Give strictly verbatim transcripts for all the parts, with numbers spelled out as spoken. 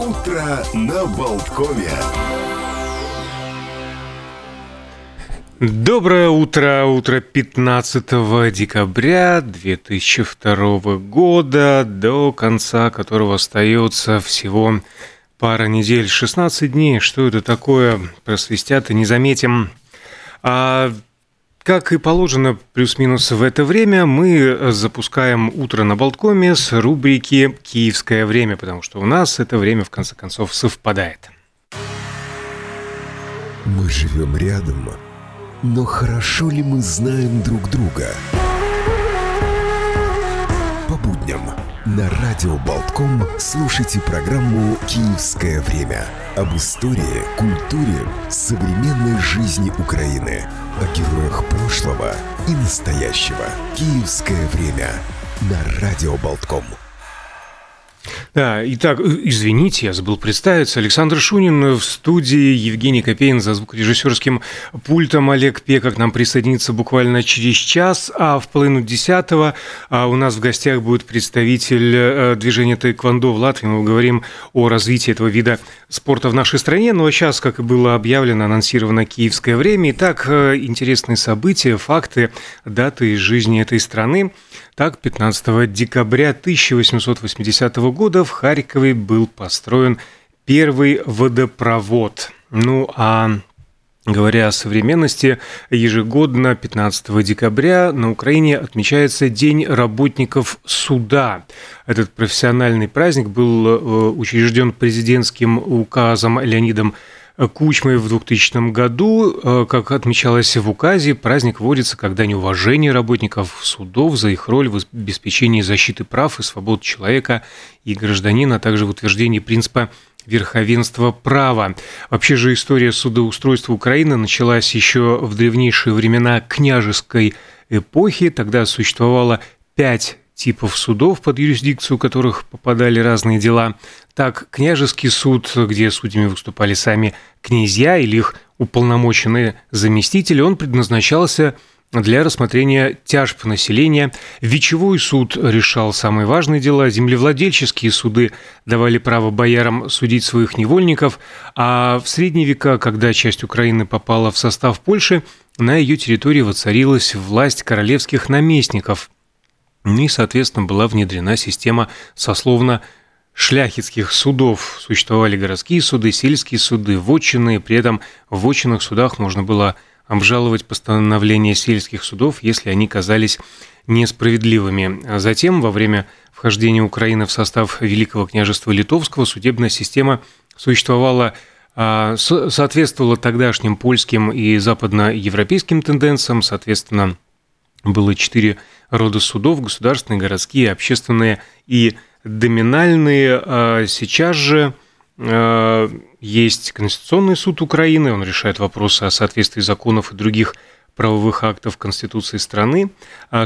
Утро на Болткове. Доброе утро. Утро пятнадцатого декабря две тысячи второго года, до конца которого остается всего пара недель. шестнадцать дней. Что это такое? Просвистят и не заметим. А... Как и положено, плюс-минус в это время мы запускаем «Утро на Болткоме» с рубрики «Киевское время», потому что у нас это время, в конце концов, совпадает. Мы живем рядом, но хорошо ли мы знаем друг друга? По будням на Радио Балтком слушайте программу «Киевское время» об истории, культуре, современной жизни Украины, о героях прошлого и настоящего. «Киевское время» на Радио Болтком. Да, итак, извините, я забыл представиться. Александр Шунин в студии, Евгений Копейн за звукорежиссерским пультом, Олег Пекар к нам присоединится буквально через час, а в половину десятого у нас в гостях будет представитель движения Тэквондо в Латвии. Мы говорим о развитии этого вида спорта в нашей стране. Ну а сейчас, как и было объявлено, анонсировано «Киевское время». Итак, интересные события, факты, даты из жизни этой страны. Так, пятнадцатого декабря тысяча восемьсот восьмидесятого года в Харькове был построен первый водопровод. Ну а говоря о современности, ежегодно пятнадцатого декабря на Украине отмечается День работников суда. Этот профессиональный праздник был учрежден президентским указом Леонидом Кучмы в двухтысячном году. Как отмечалось в указе, праздник вводится, когда неуважение работников судов за их роль в обеспечении защиты прав и свобод человека и гражданина, а также в утверждении принципа верховенства права. Вообще же история судоустройства Украины началась еще в древнейшие времена княжеской эпохи. Тогда существовало пять типов судов, под юрисдикцию которых попадали разные дела. Так, княжеский суд, где судьями выступали сами князья или их уполномоченные заместители, он предназначался для рассмотрения тяжб населения. Вечевой суд решал самые важные дела, землевладельческие суды давали право боярам судить своих невольников, а в средние века, когда часть Украины попала в состав Польши, на ее территории воцарилась власть королевских наместников. И, соответственно, была внедрена система сословно-шляхетских судов. Существовали городские суды, сельские суды, вотчины. При этом в вотчинных судах можно было обжаловать постановления сельских судов, если они казались несправедливыми. Затем, во время вхождения Украины в состав Великого княжества Литовского, судебная система существовала, соответствовала тогдашним польским и западноевропейским тенденциям, соответственно, было четыре рода судов: государственные, городские, общественные и доминальные. Сейчас же есть Конституционный суд Украины, он решает вопросы о соответствии законов и других правовых актов Конституции страны.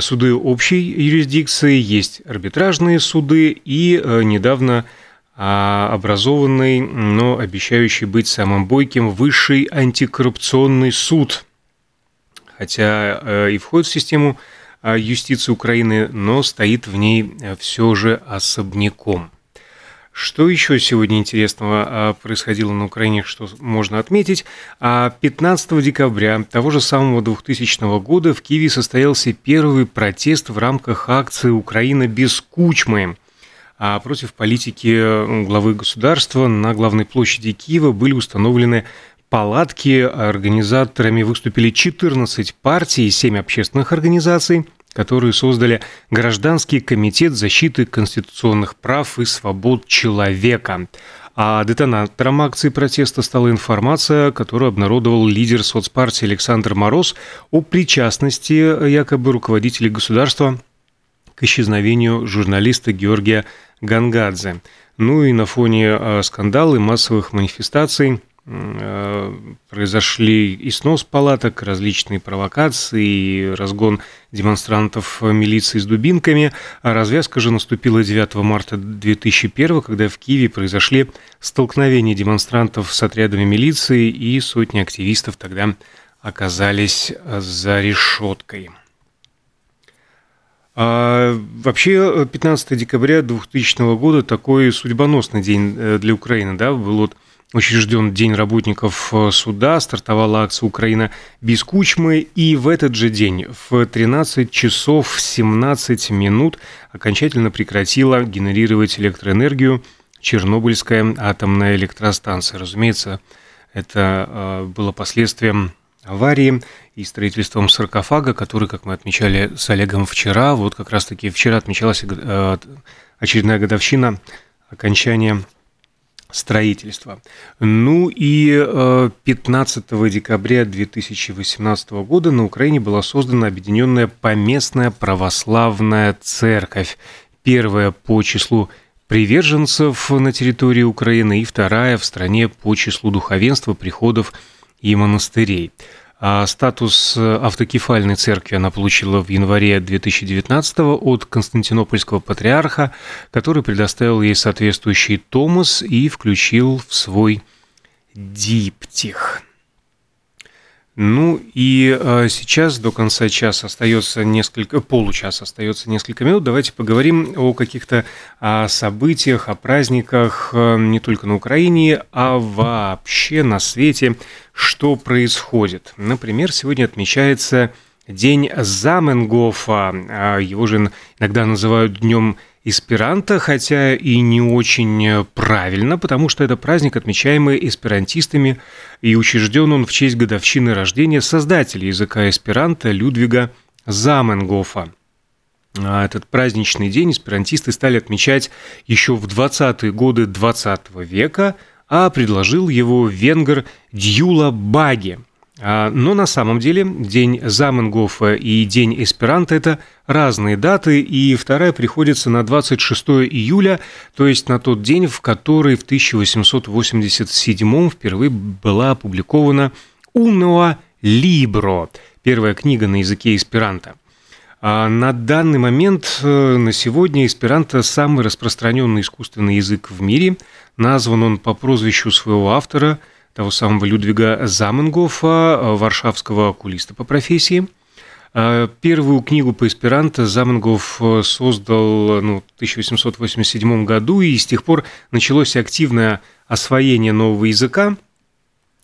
Суды общей юрисдикции, есть арбитражные суды и недавно образованный, но обещающий быть самым бойким, Высший антикоррупционный суд. Хотя и входит в систему юстиции Украины, но стоит в ней все же особняком. Что еще сегодня интересного происходило на Украине, что можно отметить? пятнадцатого декабря того же самого двухтысячного года в Киеве состоялся первый протест в рамках акции «Украина без Кучмы». Против политики главы государства на главной площади Киева были установлены палатки. Организаторами выступили четырнадцать партий и семь общественных организаций, которые создали Гражданский комитет защиты конституционных прав и свобод человека. А детонатором акции протеста стала информация, которую обнародовал лидер соцпартии Александр Мороз о причастности якобы руководителей государства к исчезновению журналиста Георгия Гангадзе. Ну и на фоне скандала и массовых манифестаций произошли и снос палаток, различные провокации, разгон демонстрантов милиции с дубинками. А развязка же наступила девятого марта две тысячи первого, когда в Киеве произошли столкновения демонстрантов с отрядами милиции, и сотни активистов тогда оказались за решеткой. А вообще пятнадцатого декабря двухтысячного года такой судьбоносный день для Украины, да, был вот учрежден День работников суда, стартовала акция «Украина без Кучмы», и в этот же день в тринадцать часов семнадцать минут окончательно прекратила генерировать электроэнергию Чернобыльская атомная электростанция. Разумеется, это было последствием аварии и строительством саркофага, который, как мы отмечали с Олегом вчера, вот как раз-таки вчера отмечалась очередная годовщина окончания строительства. Ну и пятнадцатого декабря две тысячи восемнадцатого года на Украине была создана Объединенная Поместная Православная Церковь. Первая по числу приверженцев на территории Украины и вторая в стране по числу духовенства, приходов и монастырей. А статус автокефальной церкви она получила в январе две тысячи девятнадцатого от Константинопольского патриарха, который предоставил ей соответствующий томос и включил в свой диптих. Ну и сейчас до конца часа остается несколько, получаса остается несколько минут. Давайте поговорим о каких-то событиях, о праздниках не только на Украине, а вообще на свете, что происходит. Например, сегодня отмечается День Заменгофа, его же иногда называют Днем Эсперанто, хотя и не очень правильно, потому что это праздник, отмечаемый эсперантистами, и учрежден он в честь годовщины рождения создателя языка эсперанто Людвига Заменгофа. Этот праздничный день эсперантисты стали отмечать еще в двадцатые годы двадцатого века, а предложил его венгер Дьюла Баги. Но на самом деле День Заменгофа и День Эсперанто – это разные даты, и вторая приходится на двадцать шестого июля, то есть на тот день, в который в тысяча восемьсот восемьдесят седьмом впервые была опубликована «Унуа Либро» – первая книга на языке эсперанто. На данный момент, на сегодня, эсперанто – самый распространенный искусственный язык в мире. Назван он по прозвищу своего автора – того самого Людвига Заменгофа, варшавского окулиста по профессии. Первую книгу по эсперанто Заменгоф создал ну, в тысяча восемьсот восемьдесят седьмом году, и с тех пор началось активное освоение нового языка.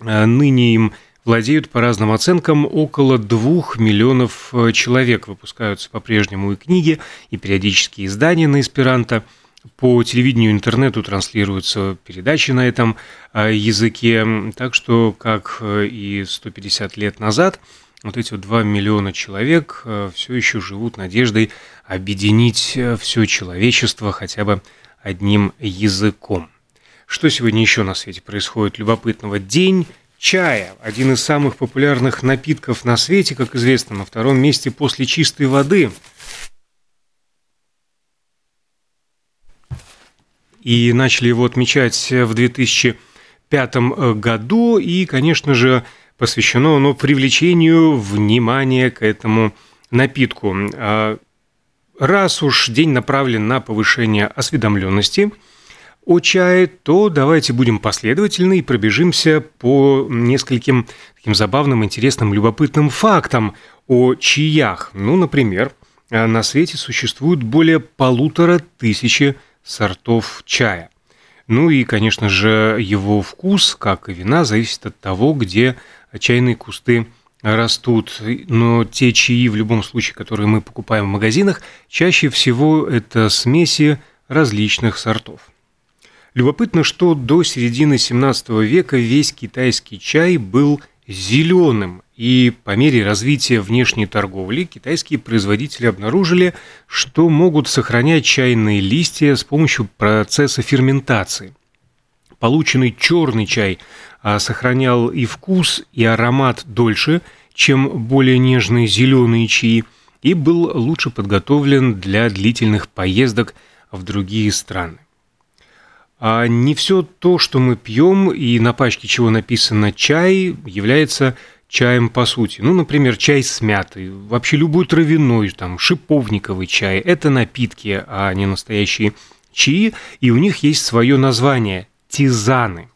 Ныне им владеют, по разным оценкам, около двух миллионов человек. Выпускаются по-прежнему и книги, и периодические издания на эсперанто. По телевидению и интернету транслируются передачи на этом языке. Так что, как и сто пятьдесят лет назад, вот эти вот два миллиона человек все еще живут надеждой объединить все человечество хотя бы одним языком. Что сегодня еще на свете происходит любопытного? День чая – один из самых популярных напитков на свете, как известно, на втором месте после чистой воды. – И начали его отмечать в две тысячи пятом году, и, конечно же, посвящено оно привлечению внимания к этому напитку. Раз уж день направлен на повышение осведомленности о чае, то давайте будем последовательны и пробежимся по нескольким таким забавным, интересным, любопытным фактам о чаях. Ну, например, на свете существует более полутора тысячи сортов чая. Ну и, конечно же, его вкус, как и вина, зависит от того, где чайные кусты растут. Но те чаи, в любом случае, которые мы покупаем в магазинах, чаще всего это смеси различных сортов. Любопытно, что до середины семнадцатого века весь китайский чай был зеленым, и по мере развития внешней торговли китайские производители обнаружили, что могут сохранять чайные листья с помощью процесса ферментации. Полученный черный чай сохранял и вкус, и аромат дольше, чем более нежные зеленые чаи, и был лучше подготовлен для длительных поездок в другие страны. А не все то, что мы пьем и на пачке чего написано «чай», является чаем по сути. Ну, например, чай с мятой, вообще любой травяной, там, шиповниковый чай – это напитки, а не настоящие чаи, и у них есть свое название – тизаны.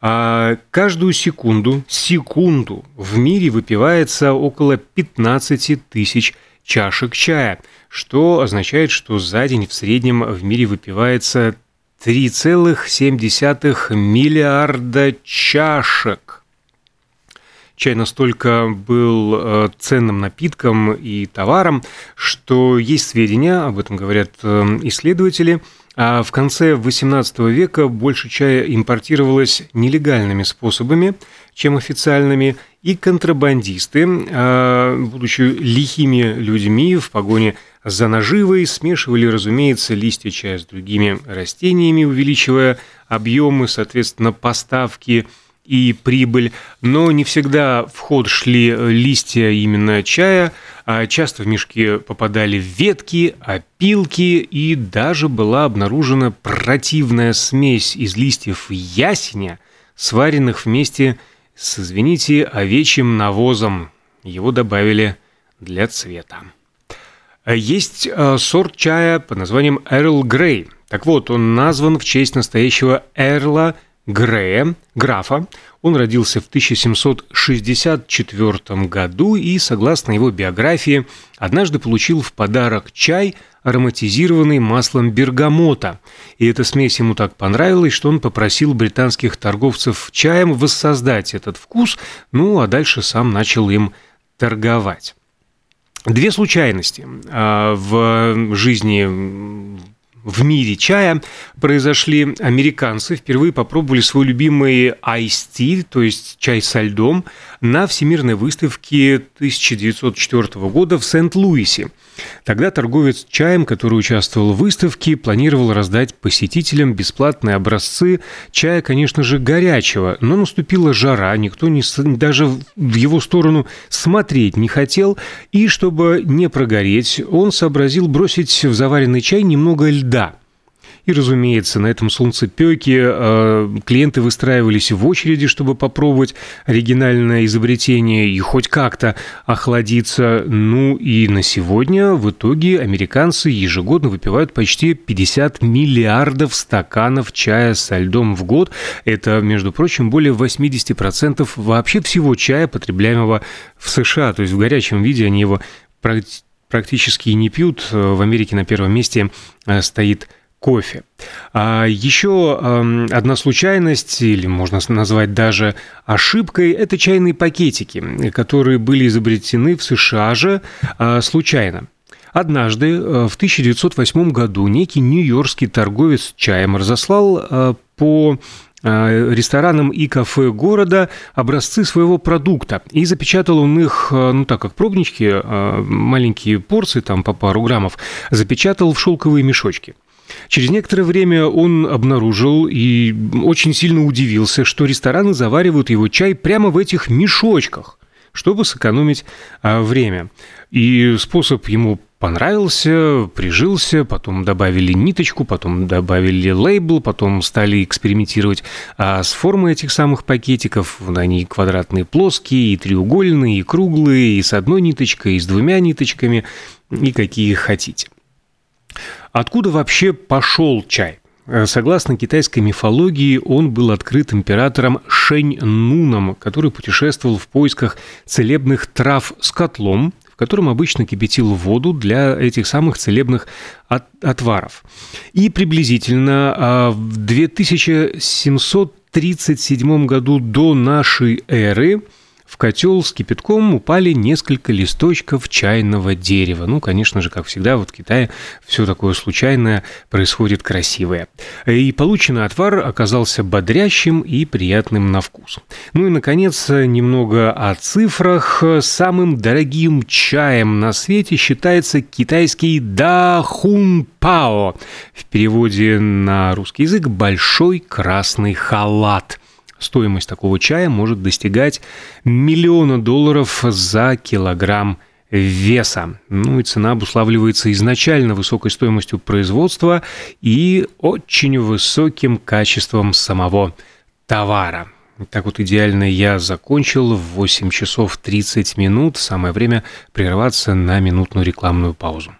А каждую секунду, секунду в мире выпивается около пятнадцати тысяч чашек чая, что означает, что за день в среднем в мире выпивается три целых семь десятых миллиарда чашек. Чай настолько был ценным напитком и товаром, что есть сведения, об этом говорят исследователи, а в конце восемнадцатого века больше чая импортировалось нелегальными способами, чем официальными, и контрабандисты, будучи лихими людьми в погоне за наживой, смешивали, разумеется, листья чая с другими растениями, увеличивая объемы, соответственно, поставки и прибыль, но не всегда в ход шли листья именно чая, а часто в мешки попадали ветки, опилки, и даже была обнаружена противная смесь из листьев ясеня, сваренных вместе с, извините, овечьим навозом. Его добавили для цвета. Есть сорт чая под названием Эрл Грей. Так вот, он назван в честь настоящего Эрла Грея, графа. Он родился в тысяча семьсот шестьдесят четвёртом году и, согласно его биографии, однажды получил в подарок чай, ароматизированный маслом бергамота. И эта смесь ему так понравилась, что он попросил британских торговцев чаем воссоздать этот вкус, ну а дальше сам начал им торговать. Две случайности в жизни в мире чая произошли. Американцы впервые попробовали свой любимый айс-ти, то есть чай со льдом, на Всемирной выставке тысяча девятьсот четвёртого года в Сент-Луисе. Тогда торговец чаем, который участвовал в выставке, планировал раздать посетителям бесплатные образцы чая, конечно же, горячего. Но наступила жара, никто не, даже в его сторону смотреть не хотел. И чтобы не прогореть, он сообразил бросить в заваренный чай немного льда. Да. И, разумеется, на этом солнцепёке э, клиенты выстраивались в очереди, чтобы попробовать оригинальное изобретение и хоть как-то охладиться. Ну и на сегодня в итоге американцы ежегодно выпивают почти пятьдесят миллиардов стаканов чая со льдом в год. Это, между прочим, более восемьдесят процентов вообще всего чая, потребляемого в США. То есть в горячем виде они его практически... практически не пьют. В Америке на первом месте стоит кофе. А еще одна случайность, или можно назвать даже ошибкой, это чайные пакетики, которые были изобретены в США же случайно. Однажды в тысяча девятьсот восьмом году некий нью-йоркский торговец чаем разослал по ресторанам и кафе города образцы своего продукта. И запечатал он их, ну так как пробнички, маленькие порции, там по пару граммов, запечатал в шелковые мешочки. Через некоторое время он обнаружил и очень сильно удивился, что рестораны заваривают его чай прямо в этих мешочках, чтобы сэкономить время. И способ ему понравился, прижился, потом добавили ниточку, потом добавили лейбл, потом стали экспериментировать а, с формой этих самых пакетиков. Они квадратные, плоские, и треугольные, и круглые, и с одной ниточкой, и с двумя ниточками, и какие хотите. Откуда вообще пошел чай? Согласно китайской мифологии, он был открыт императором Шэнь Нуном, который путешествовал в поисках целебных трав с котлом, в котором обычно кипятил воду для этих самых целебных от- отваров. И приблизительно в две тысячи семьсот тридцать седьмом году до нашей эры в котел с кипятком упали несколько листочков чайного дерева. Ну, конечно же, как всегда, вот в Китае все такое случайное происходит красивое. И полученный отвар оказался бодрящим и приятным на вкус. Ну и, наконец, немного о цифрах. Самым дорогим чаем на свете считается китайский дахунпао. В переводе на русский язык «большой красный халат». Стоимость такого чая может достигать миллиона долларов за килограмм веса. Ну и цена обуславливается изначально высокой стоимостью производства и очень высоким качеством самого товара. Так вот идеально я закончил в восемь часов тридцать минут. Самое время прерваться на минутную рекламную паузу.